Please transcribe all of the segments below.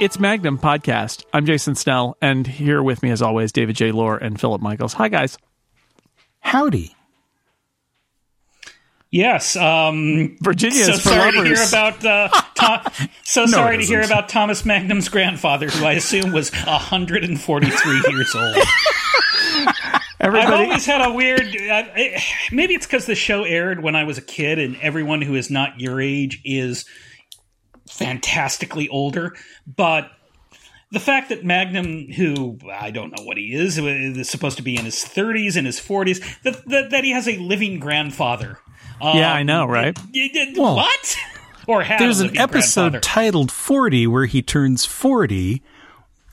It's Magnum Podcast. I'm Jason Snell, and here with me, as always, David J. Lohr and Philip Michaels. Hi, guys. Howdy. Yes, Virginia. So sorry to hear about. Sorry to hear about Thomas Magnum's grandfather, who I assume was 143 years old. Everybody. I've always had a weird. Maybe it's because the show aired when I was a kid, and everyone who is not your age is fantastically older. But the fact that Magnum, who I don't know what he is supposed to be in his 30s, in his 40s, that he has a living grandfather. Yeah, I know, right? Well, what? Or had there's an episode titled 40 where he turns 40,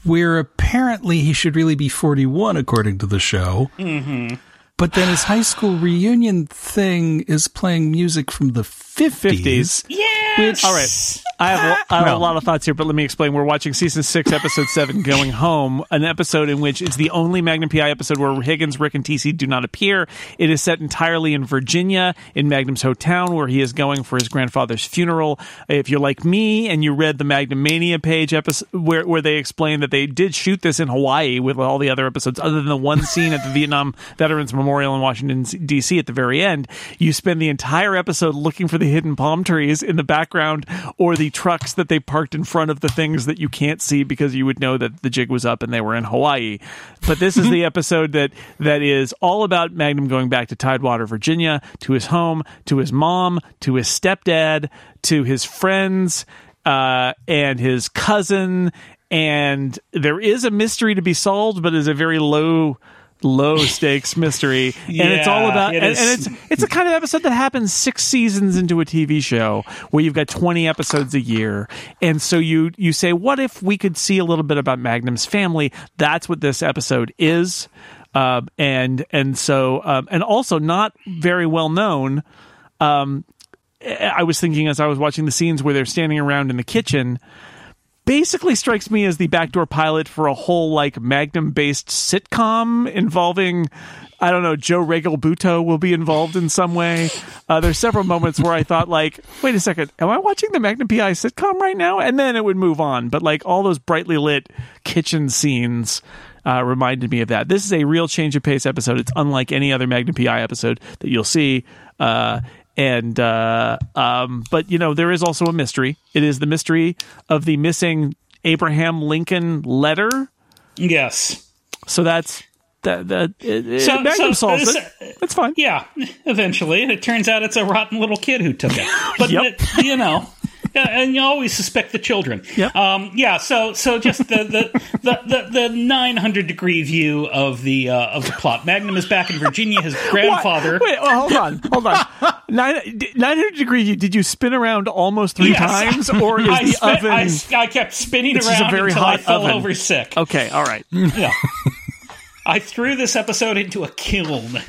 where apparently he should really be 41 according to the show. Mm-hmm. But then his high school reunion thing is playing music from the 50s. Yes! Which, all right. I have a lot of thoughts here, but let me explain. We're watching Season 6, Episode 7, Going Home, an episode in which it's the only Magnum PI episode where Higgins, Rick, and T.C. do not appear. It is set entirely in Virginia, in Magnum's hometown, where he is going for his grandfather's funeral. If you're like me and you read the Magnumania page episode, where they explain that they did shoot this in Hawaii with all the other episodes, other than the one scene at the Vietnam Veterans Memorial in Washington, D.C. at the very end, you spend the entire episode looking for the hidden palm trees in the background or the trucks that they parked in front of the things that you can't see because you would know that the jig was up and they were in Hawaii. But this is the episode that is all about Magnum going back to Tidewater, Virginia, to his home, to his mom, to his stepdad, to his friends, and his cousin. And there is a mystery to be solved, but is a very low stakes mystery, and yeah, it's all about it's a kind of episode that happens 6 seasons into a TV show where you've got 20 episodes a year, and so you say, what if we could see a little bit about Magnum's family? That's what this episode is, and also not very well known. I was thinking as I was watching the scenes where they're standing around in the kitchen. Basically strikes me as the backdoor pilot for a whole Magnum-based sitcom involving, I don't know, Joe Regalbuto will be involved in some way. There's several moments where I thought wait a second, am I watching the Magnum PI sitcom right now? And then it would move on. But all those brightly lit kitchen scenes reminded me of that. This is a real change of pace episode. It's unlike any other Magnum PI episode that you'll see. But there is also a mystery. It is the mystery of the missing Abraham Lincoln letter. Yes. So that's that. Magnum solves it. That's fine. Yeah. Eventually, it turns out it's a rotten little kid who took it. But yep. And you always suspect the children. Yep. So just the 900-degree view of the plot. Magnum is back in Virginia. His grandfather. What? Wait, hold on. 900-degree view. Did you spin around almost 3 times, or is the oven? I kept spinning around until I fell over sick. Okay, all right. Yeah. I threw this episode into a kiln.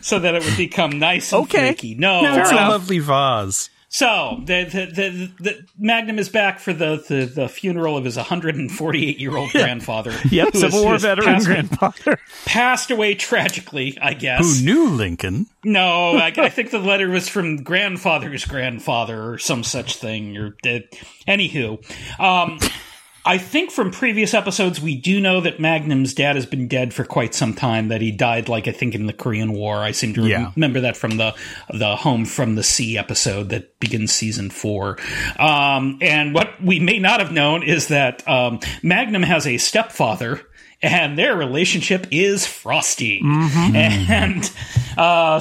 So that it would become nice and flaky. No, it's a lovely vase. So the Magnum is back for the funeral of his 148-year-old grandfather. Yep, Civil War veteran grandfather passed away tragically, I guess. Who knew Lincoln? No, I think the letter was from grandfather's grandfather or some such thing. Or anywho, I think from previous episodes we do know that Magnum's dad has been dead for quite some time. That he died, I think, in the Korean War. I seem to remember that from the Home from the Sea episode that begins Season 4. And what we may not have known is that Magnum has a stepfather, and their relationship is frosty. Mm-hmm. And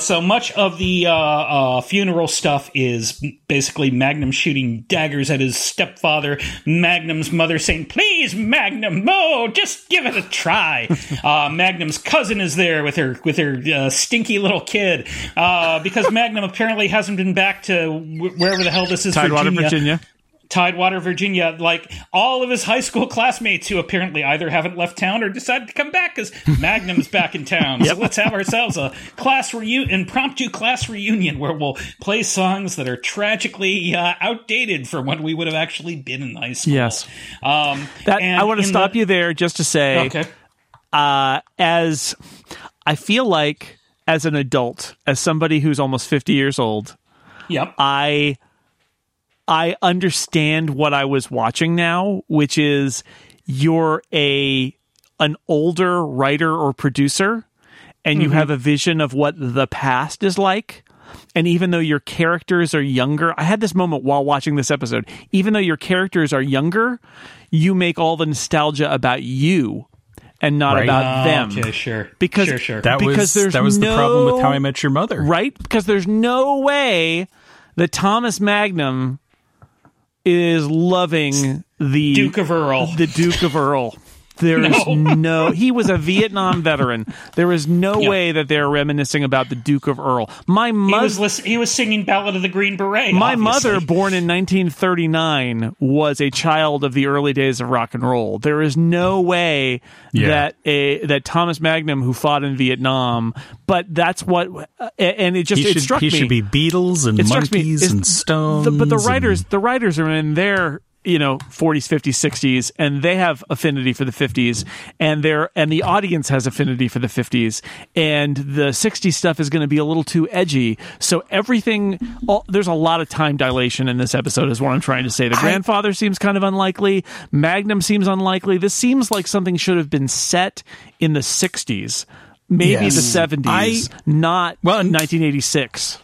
so much of the funeral stuff is basically Magnum shooting daggers at his stepfather, Magnum's mother saying, please, Magnum, just give it a try. Magnum's cousin is there with her stinky little kid, because Magnum apparently hasn't been back to wherever the hell this is, Tidewater, Virginia. Tidewater, Virginia, all of his high school classmates who apparently either haven't left town or decided to come back because Magnum's back in town. So let's have ourselves a impromptu class reunion where we'll play songs that are tragically outdated for when we would have actually been in high school. Yes. I want to stop you there just to say, as I feel like as an adult, as somebody who's almost 50 years old, yep. I understand what I was watching now, which is you're an older writer or producer, and you have a vision of what the past is like. And even though your characters are younger, I had this moment while watching this episode, even though your characters are younger, you make all the nostalgia about you and not about them. Okay, sure. Because that was the problem with How I Met Your Mother. Right? Because there's no way that Thomas Magnum is loving the Duke of Earl. The Duke of Earl. There is no... He was a Vietnam veteran. There is no way that they're reminiscing about the Duke of Earl. My mother... He was singing Ballad of the Green Beret. My mother, born in 1939, was a child of the early days of rock and roll. There is no way that Thomas Magnum, who fought in Vietnam... But that's what... And it just struck me. He should be Beatles and Monkeys and Stones. The writers are in their... 40s, 50s, 60s, and they have affinity for the 50s, and the audience has affinity for the 50s, and the 60s stuff is going to be a little too edgy. So there's a lot of time dilation in this episode is what I'm trying to say. The grandfather seems kind of unlikely. Magnum seems unlikely. This seems like something should have been set in the 60s, maybe the 70s, not 1986.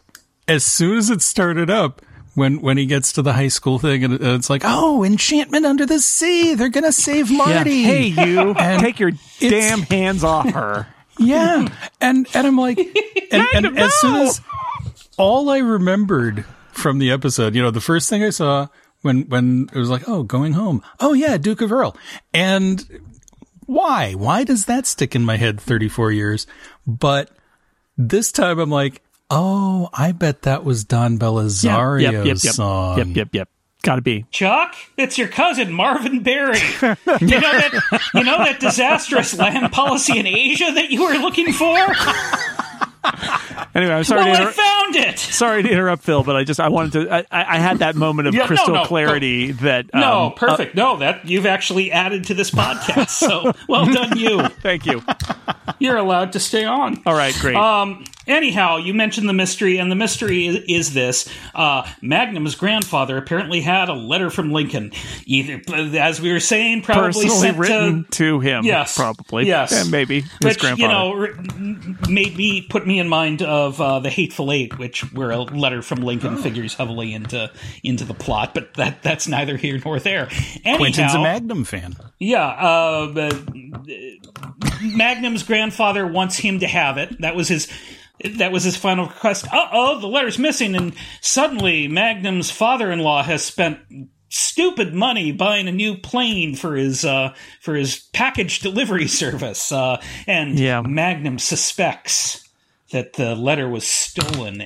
As soon as it started up, When he gets to the high school thing, and it's like, oh, enchantment under the sea. They're going to save Marty. Yeah. Hey, you, take your damn hands off her. Yeah. And I'm like, and as soon as all I remembered from the episode, the first thing I saw when it was like, oh, going home. Oh, yeah, Duke of Earl. And why? Why does that stick in my head 34 years? But this time I'm like, oh, I bet that was Don Belisario's song. Yep. Gotta be. Chuck, it's your cousin, Marvin Berry. You know that disastrous land policy in Asia that you were looking for? Anyway, I'm sorry I found it! Sorry to interrupt, Phil, but I had that moment of crystal clarity that... no, perfect. That you've actually added to this podcast, so well done you. Thank you. You're allowed to stay on. All right, great. Anyhow, you mentioned the mystery, and the mystery is this. Magnum's grandfather apparently had a letter from Lincoln. Either, as we were saying, probably written to him. Yes. Probably. Yes. And maybe his grandfather. Maybe put me in mind of The Hateful Eight, which where a letter from Lincoln figures heavily into the plot, but that's neither here nor there. Anyhow, Quentin's a Magnum fan. Yeah. Magnum's grandfather wants him to have it. That was his final request. Uh-oh, the letter's missing, and suddenly Magnum's father-in-law has spent stupid money buying a new plane for his package delivery service, and Magnum suspects that the letter was stolen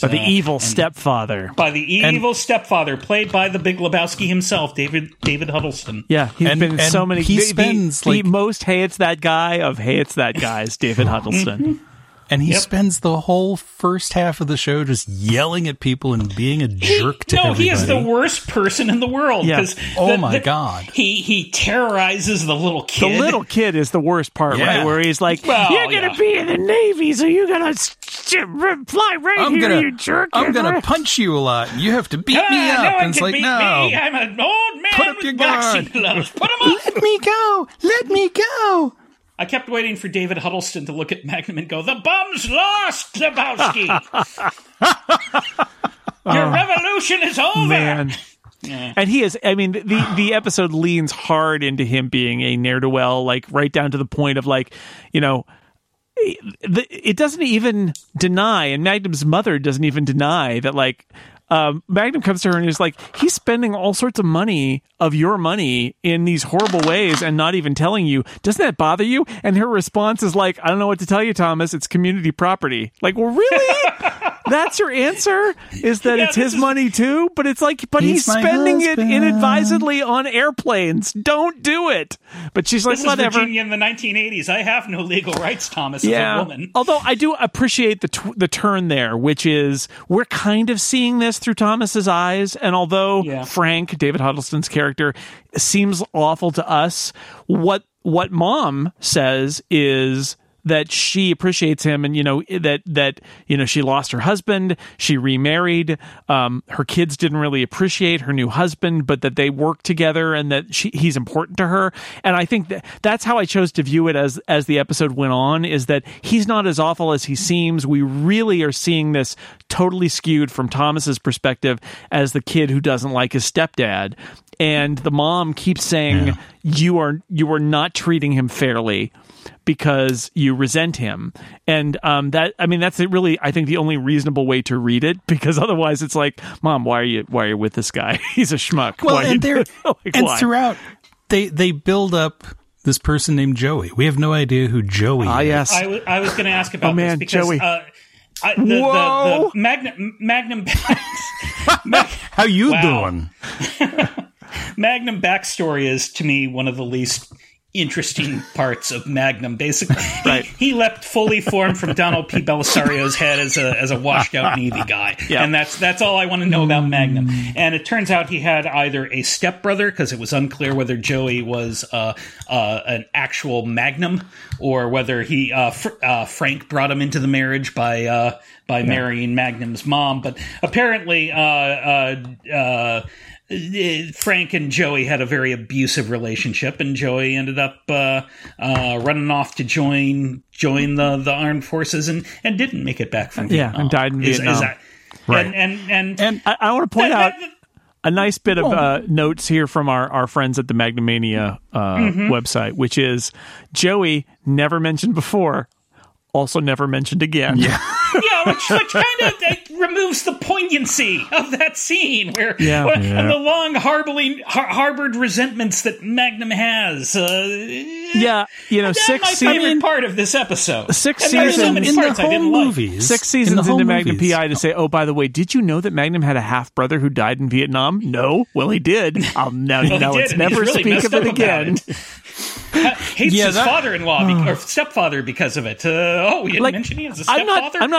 by the evil stepfather played by the Big Lebowski himself, David Huddleston. Yeah, hates that guy's David Huddleston. Mm-hmm. And he spends the whole first half of the show just yelling at people and being a jerk to everybody. He is the worst person in the world. Yeah. Oh my God. He terrorizes the little kid. The little kid is the worst part, right? Where he's like, you're going to be in the Navy, so you're going to fly you jerk. I'm going to punch you a lot. You have to beat me up. No one can beat me. I'm an old man. Put up your guard. Put him up. Let me go. Let me go. I kept waiting for David Huddleston to look at Magnum and go, "The bomb's lost, Lebowski! Your revolution is over!" Man. Yeah. And he is, I mean, the episode leans hard into him being a ne'er-do-well, like, right down to the point of, like, it doesn't even deny, and Magnum's mother doesn't even deny that, like, Magnum comes to her and is like, he's spending all sorts of money of your money in these horrible ways and not even telling you. Doesn't that bother you? And her response is like, I don't know what to tell you, Thomas. It's community property. Like, well, really? That's your answer? Is that it's his money too? But it's like, but he's spending it inadvisedly on airplanes. Don't do it. But she's like, whatever. This is Virginia in the 1980s. I have no legal rights, Thomas, as a woman. Although I do appreciate the turn there, which is we're kind of seeing this through Thomas's eyes, and although Frank, David Huddleston's character, seems awful to us, what mom says is that she appreciates him, and, you know, that you know, she lost her husband, she remarried, her kids didn't really appreciate her new husband, but that they work together and that he's important to her. And I think that's how I chose to view it as the episode went on, is that he's not as awful as he seems. We really are seeing this totally skewed from Thomas's perspective as the kid who doesn't like his stepdad. And the mom keeps saying, yeah, you are not treating him fairly because you resent him. And that's really, I think, the only reasonable way to read it, because otherwise it's like, Mom, why are you with this guy? He's a schmuck. Well, throughout they build up this person named Joey. We have no idea who Joey is. Yes. I was going to ask about this because Joey. The Magnum how you doing? Magnum backstory is, to me, one of the least interesting parts of Magnum. Basically, right. He leapt fully formed from Donald P. Belisario's head as a washed out Navy guy, yeah. And that's all I want to know about Magnum. And it turns out he had either a stepbrother, because it was unclear whether Joey was an actual Magnum or whether he Frank brought him into the marriage by marrying Magnum's mom. But apparently, Frank and Joey had a very abusive relationship, and Joey ended up running off to join the armed forces and didn't make it back from Vietnam. Yeah, and died in Vietnam. Right. And I want to point out a nice bit of notes here from our friends at the Magnumania website, which is Joey, never mentioned before, also never mentioned again. Yeah. Yeah, which kind of removes the poignancy of that scene and the long harbored resentments that Magnum has. That's my favorite part of this episode. Six seasons into Magnum PI to say, oh, by the way, did you know that Magnum had a half brother who died in Vietnam? No, well, he did. I'll now let's never really speak of it again. Hates his father-in-law or stepfather because of it. We didn't mention he has a stepfather. I'm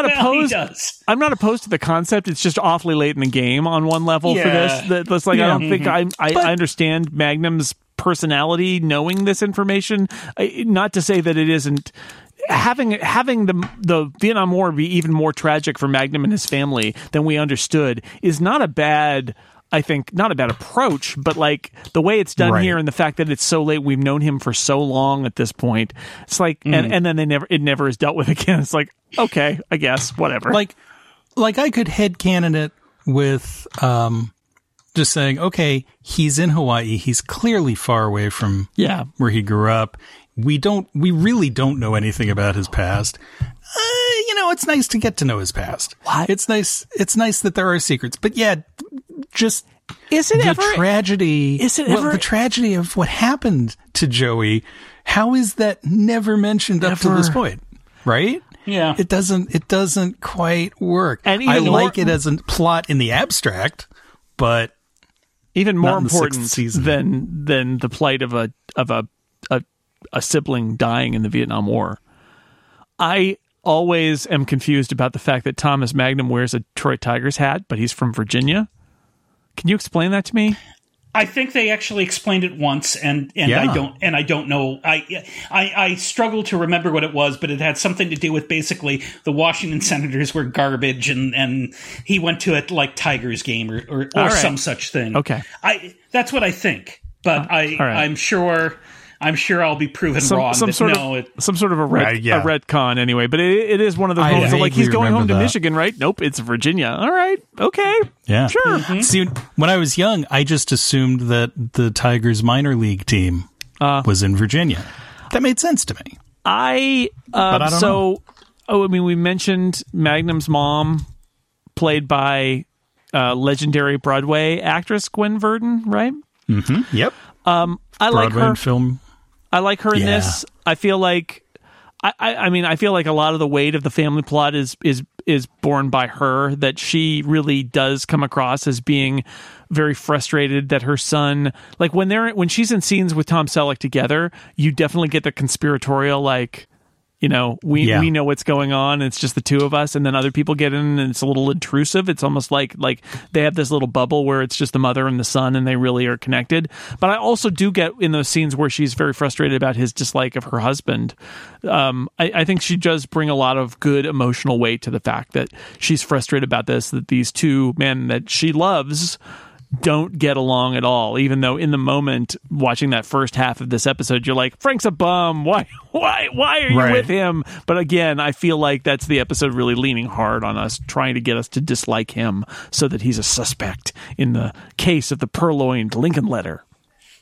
not opposed to the concept. It's just awfully late in the game on one level for this. That's like, I don't think I understand Magnum's personality knowing this information. Not to say that it isn't. Having the Vietnam War be even more tragic for Magnum and his family than we understood is not a bad approach, but like the way it's done here and the fact that it's so late, we've known him for so long at this point. It's like, and then it never is dealt with again. It's like, okay, I guess, whatever. Like I could headcanon it with just saying, okay, he's in Hawaii. He's clearly far away from where he grew up. We really don't know anything about his past. It's nice to get to know his past. What? It's nice that there are secrets, but just the tragedy of what happened to Joey. How is that never mentioned up to this point? Right? Yeah. It doesn't quite work. And I like it as a plot in the abstract, but even more important than the plight of a sibling dying in the Vietnam War. I always am confused about the fact that Thomas Magnum wears a Detroit Tigers hat, but he's from Virginia. Can you explain that to me? I think they actually explained it once, and I don't know. I struggle to remember what it was, but it had something to do with basically the Washington Senators were garbage, and he went to a Tigers game or some such thing. Okay, that's what I think, but I'm sure I'll be proven wrong. Some sort of a retcon anyway, but it is one of those moments like he's going home to Michigan, right? Nope, it's Virginia. All right, okay, yeah, sure. Mm-hmm. See, when I was young, I just assumed that the Tigers minor league team was in Virginia. That made sense to me. I don't know. We mentioned Magnum's mom, played by legendary Broadway actress Gwen Verdon, right? Mm-hmm. Yep. I like her in this. I feel like I feel like a lot of the weight of the family plot is borne by her, that she really does come across as being very frustrated that her son, like when she's in scenes with Tom Selleck together, you definitely get the conspiratorial, like, You know, we know what's going on. It's just the two of us, and then other people get in, and it's a little intrusive. It's almost like they have this little bubble where it's just the mother and the son, and they really are connected. But I also do get in those scenes where she's very frustrated about his dislike of her husband. I think she does bring a lot of good emotional weight to the fact that she's frustrated about this, that these two men that she loves don't get along at all, even though in the moment watching that first half of this episode you're like, Frank's a bum, why are you right. with him? But again, I feel like that's the episode really leaning hard on us, trying to get us to dislike him so that he's a suspect in the case of the purloined Lincoln letter.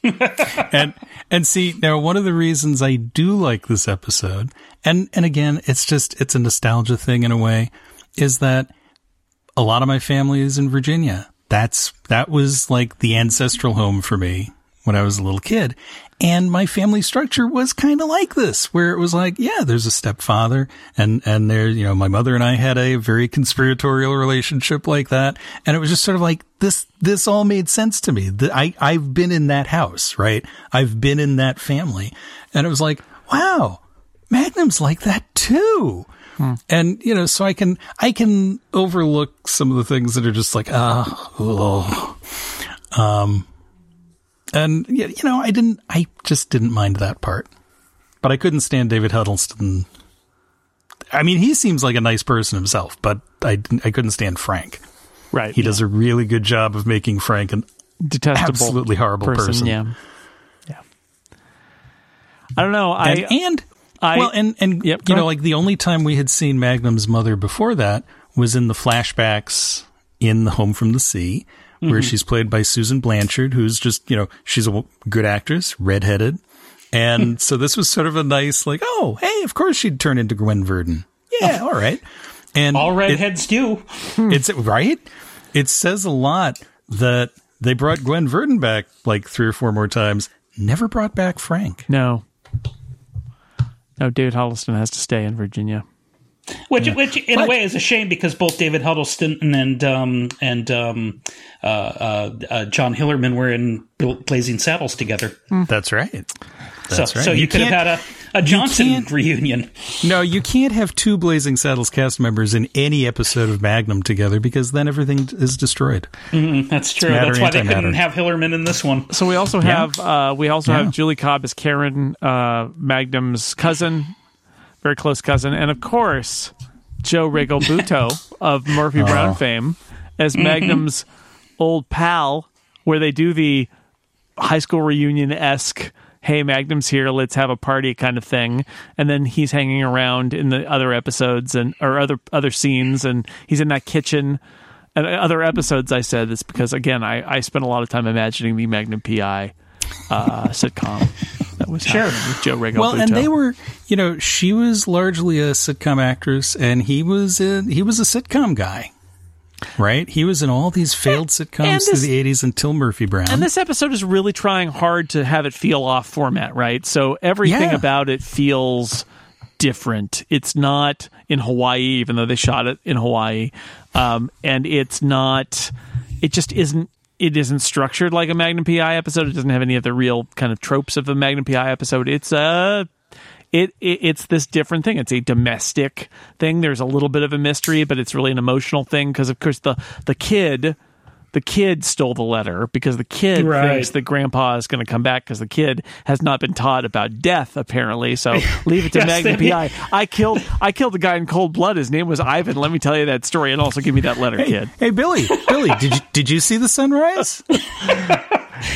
and see, now one of the reasons I do like this episode, and again, it's a nostalgia thing in a way, is that a lot of my family is in Virginia. That was like the ancestral home for me when I was a little kid. And my family structure was kind of like this, where it was like, yeah, there's a stepfather and there, you know, my mother and I had a very conspiratorial relationship like that. And it was just sort of like this all made sense to me. I've been in that house, right? I've been in that family. And it was like, wow, Magnum's like that too. And, you know, so I can overlook some of the things that are just like, and you know, I just didn't mind that part, but I couldn't stand David Huddleston. I mean, he seems like a nice person himself, but I couldn't stand Frank. Right. He does a really good job of making Frank an detestable, absolutely horrible person. Yeah. I don't know. You know, like the only time we had seen Magnum's mother before that was in the flashbacks in The Home from the Sea, where mm-hmm. she's played by Susan Blanchard, who's just, you know, she's a good actress, redheaded. And so this was sort of a nice, like, oh, hey, of course she'd turn into Gwen Verdon. Yeah, all right. And all redheads do. It's right. It says a lot that they brought Gwen Verdon back like 3 or 4 more times. Never brought back Frank. No, David Huddleston has to stay in Virginia, which in a way is a shame, because both David Huddleston and John Hillerman were in Blazing Saddles together. That's right. That's right. So you could have had a Johnson reunion. No, you can't have 2 Blazing Saddles cast members in any episode of Magnum together, because then everything is destroyed. That's true. That's why they couldn't have Hillerman in this one. So we also have have Julie Cobb as Karen, Magnum's cousin, very close cousin, and of course Joe Regalbuto of Murphy Brown fame as Magnum's old pal, where they do the high school reunion-esque, hey, Magnum's here, let's have a party kind of thing. And then he's hanging around in the other episodes or other scenes, and he's in that kitchen. And other episodes, I said, it's because, again, I spent a lot of time imagining the Magnum PI sitcom that was happening with Joe Regalbuto. Well, and they were, you know, she was largely a sitcom actress, and he was a sitcom guy. Right? He was in all these failed sitcoms through the 80s until Murphy Brown. And this episode is really trying hard to have it feel off format, right? So everything about it feels different. It's not in Hawaii, even though they shot it in Hawaii. And it's not, it isn't structured like a Magnum PI episode. It doesn't have any of the real kind of tropes of a Magnum PI episode. It's it's this different thing. It's a domestic thing. There's a little bit of a mystery, but it's really an emotional thing, because of course the kid stole the letter, because the kid thinks that grandpa is going to come back, because the kid has not been taught about death, apparently. So leave it to Magnum PI. I killed a guy in cold blood. His name was Ivan. Let me tell you that story, and also give me that letter, kid. Hey, Billy, did you see the sunrise?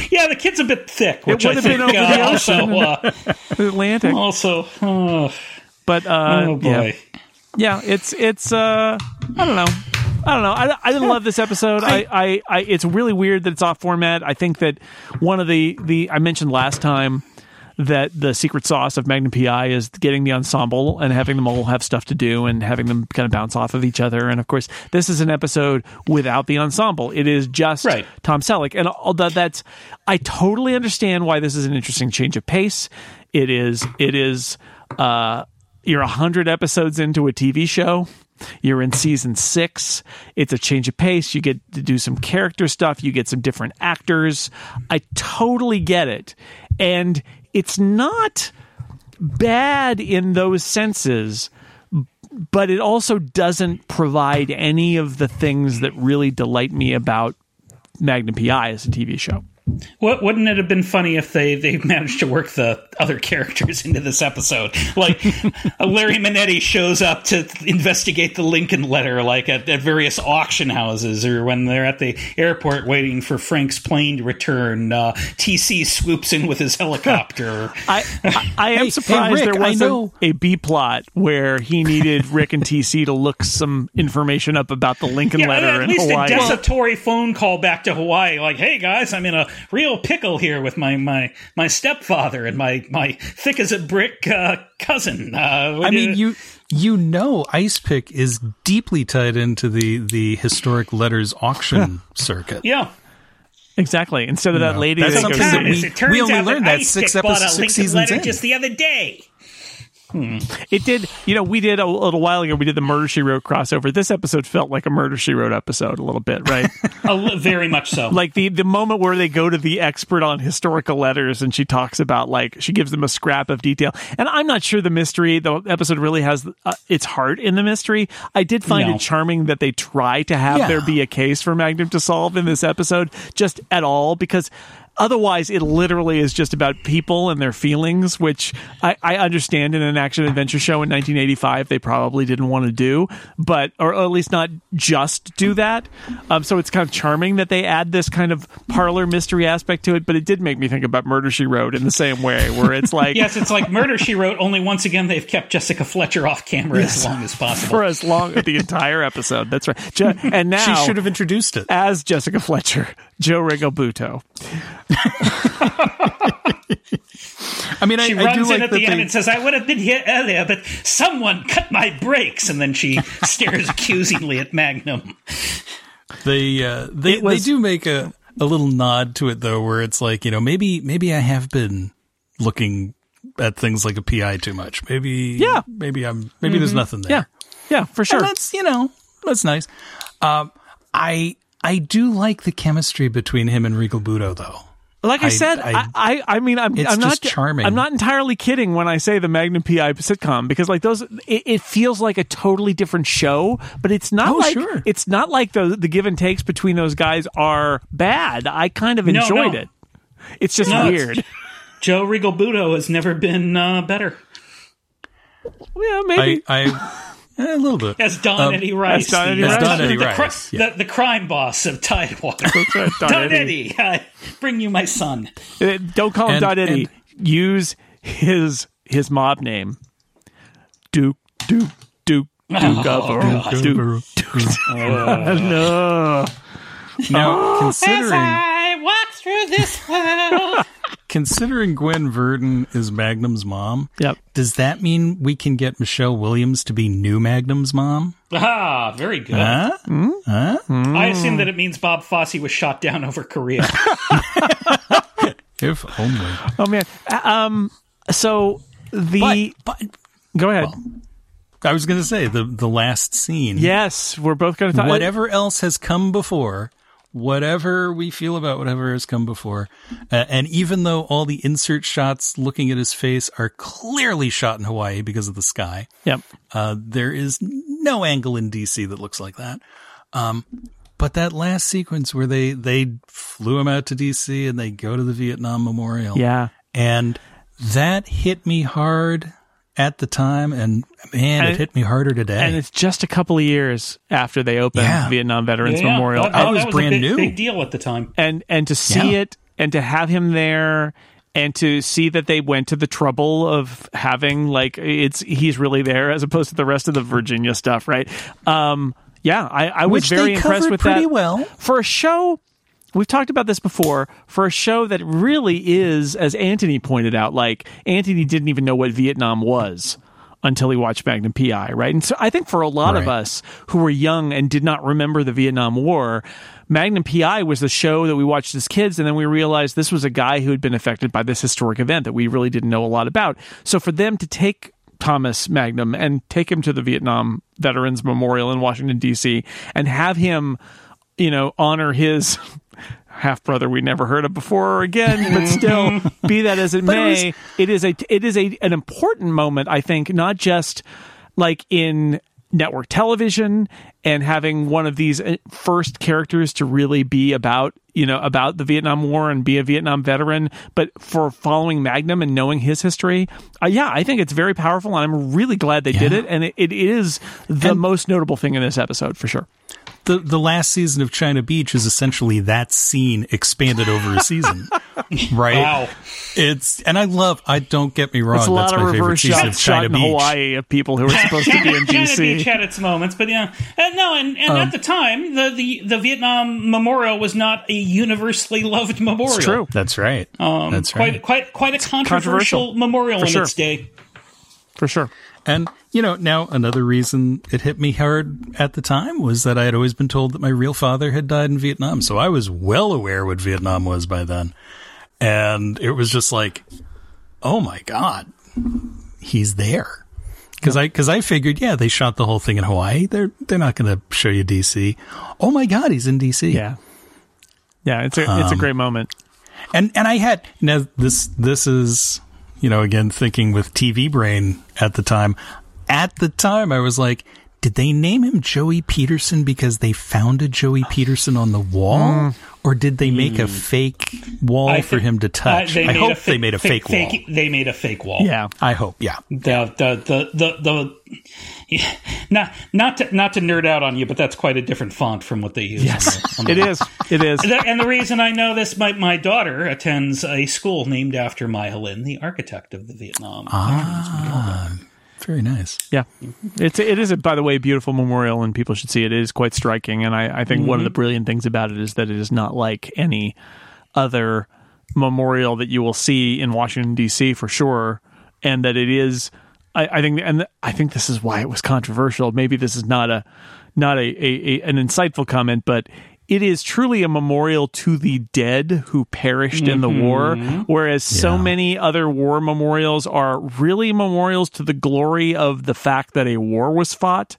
Yeah, the kid's a bit thick, which I think been over the ocean, Atlantic. Also, oh boy, yeah. It's I don't know. I didn't love this episode. It's really weird that it's off format. I think that one of the I mentioned last time that the secret sauce of Magnum PI is getting the ensemble and having them all have stuff to do and having them kind of bounce off of each other. And of course, this is an episode without the ensemble. It is just Tom Selleck. And although I totally understand why this is an interesting change of pace. It is, you're 100 episodes into a TV show. You're in season 6. It's a change of pace. You get to do some character stuff. You get some different actors. I totally get it. And it's not bad in those senses, but it also doesn't provide any of the things that really delight me about Magnum PI as a TV show. Wouldn't it have been funny if they managed to work the other characters into this episode? Like, Larry Minetti shows up to investigate the Lincoln letter, like at various auction houses, or when they're at the airport waiting for Frank's plane to return. T.C. swoops in with his helicopter. I am surprised Rick, there wasn't a B-plot where he needed Rick and T.C. to look some information up about the Lincoln letter in Hawaii. At least a desultory phone call back to Hawaii, like, hey, guys, I'm in a real pickle here with my stepfather and my thick as a brick cousin. I mean, Ice Pick is deeply tied into the historic letters auction circuit. Yeah, exactly. Instead of that lady, that's something that we only learned that six seasons in. Just the other day. It did. You know, we did a little while ago. We did the Murder She Wrote crossover. This episode felt like a Murder She Wrote episode a little bit, right? Very much so. Like the moment where they go to the expert on historical letters, and she talks about, like, she gives them a scrap of detail. And I'm not sure the episode really has its heart in the mystery. I did find it charming that they try to have there be a case for Magnum to solve in this episode, just at all, because otherwise, it literally is just about people and their feelings, which I understand in an action-adventure show in 1985 they probably didn't want to do, or at least not just do that. So it's kind of charming that they add this kind of parlor mystery aspect to it, but it did make me think about Murder, She Wrote in the same way, where it's like... Yes, it's like Murder, She Wrote, only once again they've kept Jessica Fletcher off camera as long as possible. For as long as the entire episode, that's right. And now... She should have introduced it. As Jessica Fletcher, Joe Regalbuto. I mean, she runs in at the end and says, I would have been here earlier, but someone cut my brakes, and then she stares accusingly at Magnum. They do make a little nod to it, though, where it's like, you know, maybe I have been looking at things like a PI too much. Maybe there's nothing there. Yeah, for sure. And that's nice. I do like the chemistry between him and Regalbuto, though. Like I said, I mean, I'm not charming. I'm not entirely kidding when I say the Magnum PI sitcom, because like those, it feels like a totally different show, but it's not it's not like the give and takes between those guys are bad. I kind of enjoyed it. It's just weird. Joe Regalbuto has never been better. Yeah, maybe. A little bit. As Don Eddie Rice. The crime boss of Tidewater. Don Eddie, bring you my son. Don't call him Don Eddie. Use his mob name. Duke. No. Now, considering... As I walk through this world... Considering Gwen Verdon is Magnum's mom, does that mean we can get Michelle Williams to be new Magnum's mom? Ah, very good. I assume that it means Bob Fosse was shot down over Korea. If only. Oh, man. So the... But, go ahead. Well, I was going to say the last scene. Yes, we're both going to talk... Whatever else has come before... Whatever we feel about whatever has come before. And even though all the insert shots looking at his face are clearly shot in Hawaii because of the sky, there is no angle in D.C. that looks like that. But that last sequence where they flew him out to D.C. and they go to the Vietnam Memorial. Yeah. And that hit me hard at the time. And man, it hit me harder today. And it's just a couple of years after they opened Vietnam Veterans Memorial. That was brand new. Big deal at the time. And to see it and to have him there and to see that they went to the trouble of having, like, he's really there as opposed to the rest of the Virginia stuff, right? I was very impressed with that. Well. For a show, we've talked about this before, for a show that really is, as Anthony pointed out, like, Anthony didn't even know what Vietnam was until he watched Magnum PI, right? And so I think for a lot of us who were young and did not remember the Vietnam War, Magnum PI was the show that we watched as kids, and then we realized this was a guy who had been affected by this historic event that we really didn't know a lot about. So for them to take Thomas Magnum and take him to the Vietnam Veterans Memorial in Washington, D.C., and have him you know, honor his half-brother we never heard of before or again, but still, be that as it may, it is an important moment, I think, not just like in network television and having one of these first characters to really be about, you know, about the Vietnam War and be a Vietnam veteran, but for following Magnum and knowing his history. Yeah, I think it's very powerful, and I'm really glad they did it. And it is the most notable thing in this episode, for sure. The last season of China Beach is essentially that scene expanded over a season, right? Wow. Don't get me wrong, it's a lot that's of my reverse favorite shot in Hawaii of people who were supposed to be in D.C. China Beach had its moments, but yeah. And at the time, the Vietnam Memorial was not a universally loved memorial. That's true. That's right. Quite a controversial memorial in its day. For sure. And, you know, now another reason it hit me hard at the time was that I had always been told that my real father had died in Vietnam. So I was well aware what Vietnam was by then. And it was just like, oh, my God, he's there. Because I figured, yeah, they shot the whole thing in Hawaii. They're not going to show you D.C. Oh, my God, he's in D.C. Yeah. Yeah, it's a great moment. And I had – now this is – you know, again, thinking with TV brain at the time. At the time, I was like, did they name him Joey Peterson because they found a Joey Peterson on the wall? Or did they make a fake wall for him to touch? I hope they made a fake wall. They made a fake wall. Yeah, I hope, yeah. Not to nerd out on you, but that's quite a different font from what they use. Yes, it is. And the reason I know this, my daughter attends a school named after Maya Lin, the architect of the Vietnam Veterans Memorial. Very nice. Yeah, it is, by the way, a beautiful memorial, and people should see it. It is quite striking, and I think one of the brilliant things about it is that it is not like any other memorial that you will see in Washington, D.C., for sure, and that it is. I think this is why it was controversial. Maybe this is not an insightful comment, but it is truly a memorial to the dead who perished in the war, whereas so many other war memorials are really memorials to the glory of the fact that a war was fought.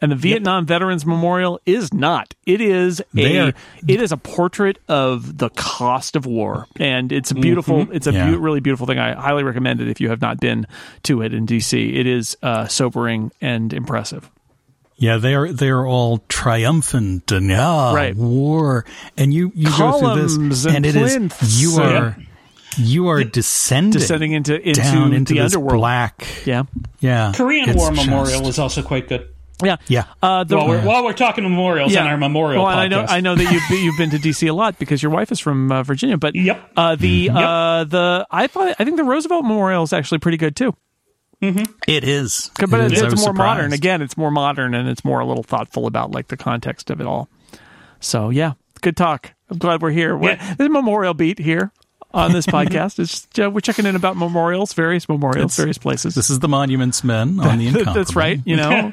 And the Vietnam Veterans Memorial is not. It is a portrait of the cost of war, and it's a beautiful. It's a really beautiful thing. I highly recommend it if you have not been to it in DC. It is sobering and impressive. Yeah, they are all triumphant and war, and you go through this, and it is you are descending down into the underworld. Black. Yeah, yeah. Korean War Memorial is also quite good. Yeah, yeah. While we're talking memorials on our memorial podcast, I know that you've been to D.C. a lot because your wife is from Virginia. But I think the Roosevelt Memorial is actually pretty good too. Mm-hmm. It is, but it's more modern. Again, it's more modern, and it's more a little thoughtful about like the context of it all. So yeah, good talk. I'm glad we're here. There's a memorial beat here on this podcast. It's just, we're checking in about memorials, various memorials, various places. This is the Monuments Men on the Incomparable. That's right. You know,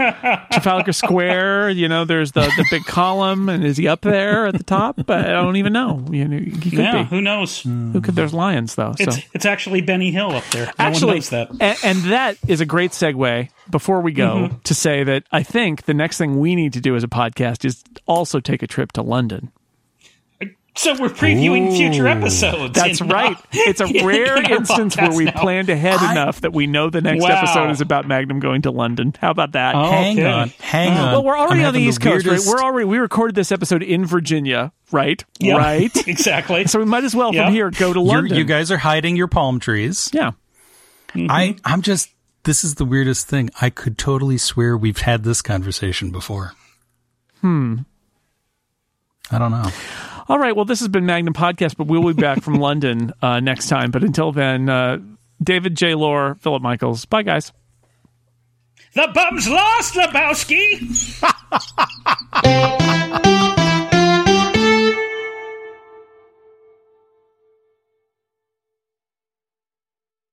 Trafalgar Square. You know, there's the big column, and is he up there at the top? But I don't even know. You know, he could be. Who knows? Who could? There's lions though. So. It's actually Benny Hill up there. No one knows that. And that is a great segue. Before we go to say that I think the next thing we need to do as a podcast is also take a trip to London. So we're previewing future episodes. That's right. It's a rare instance where we planned ahead enough that we know the next episode is about Magnum going to London. How about that? Oh, Hang on. Well, we're already on the East Coast, right? We recorded this episode in Virginia, right? Yep. Right. Exactly. So we might as well from here go to London. You guys are hiding your palm trees. Yeah. Mm-hmm. I'm just. This is the weirdest thing. I could totally swear we've had this conversation before. I don't know. All right, well, this has been Magnum Podcast, but we'll be back from London next time. But until then, David J. Lohr, Philip Michaels. Bye, guys. The bum's lost, Lebowski!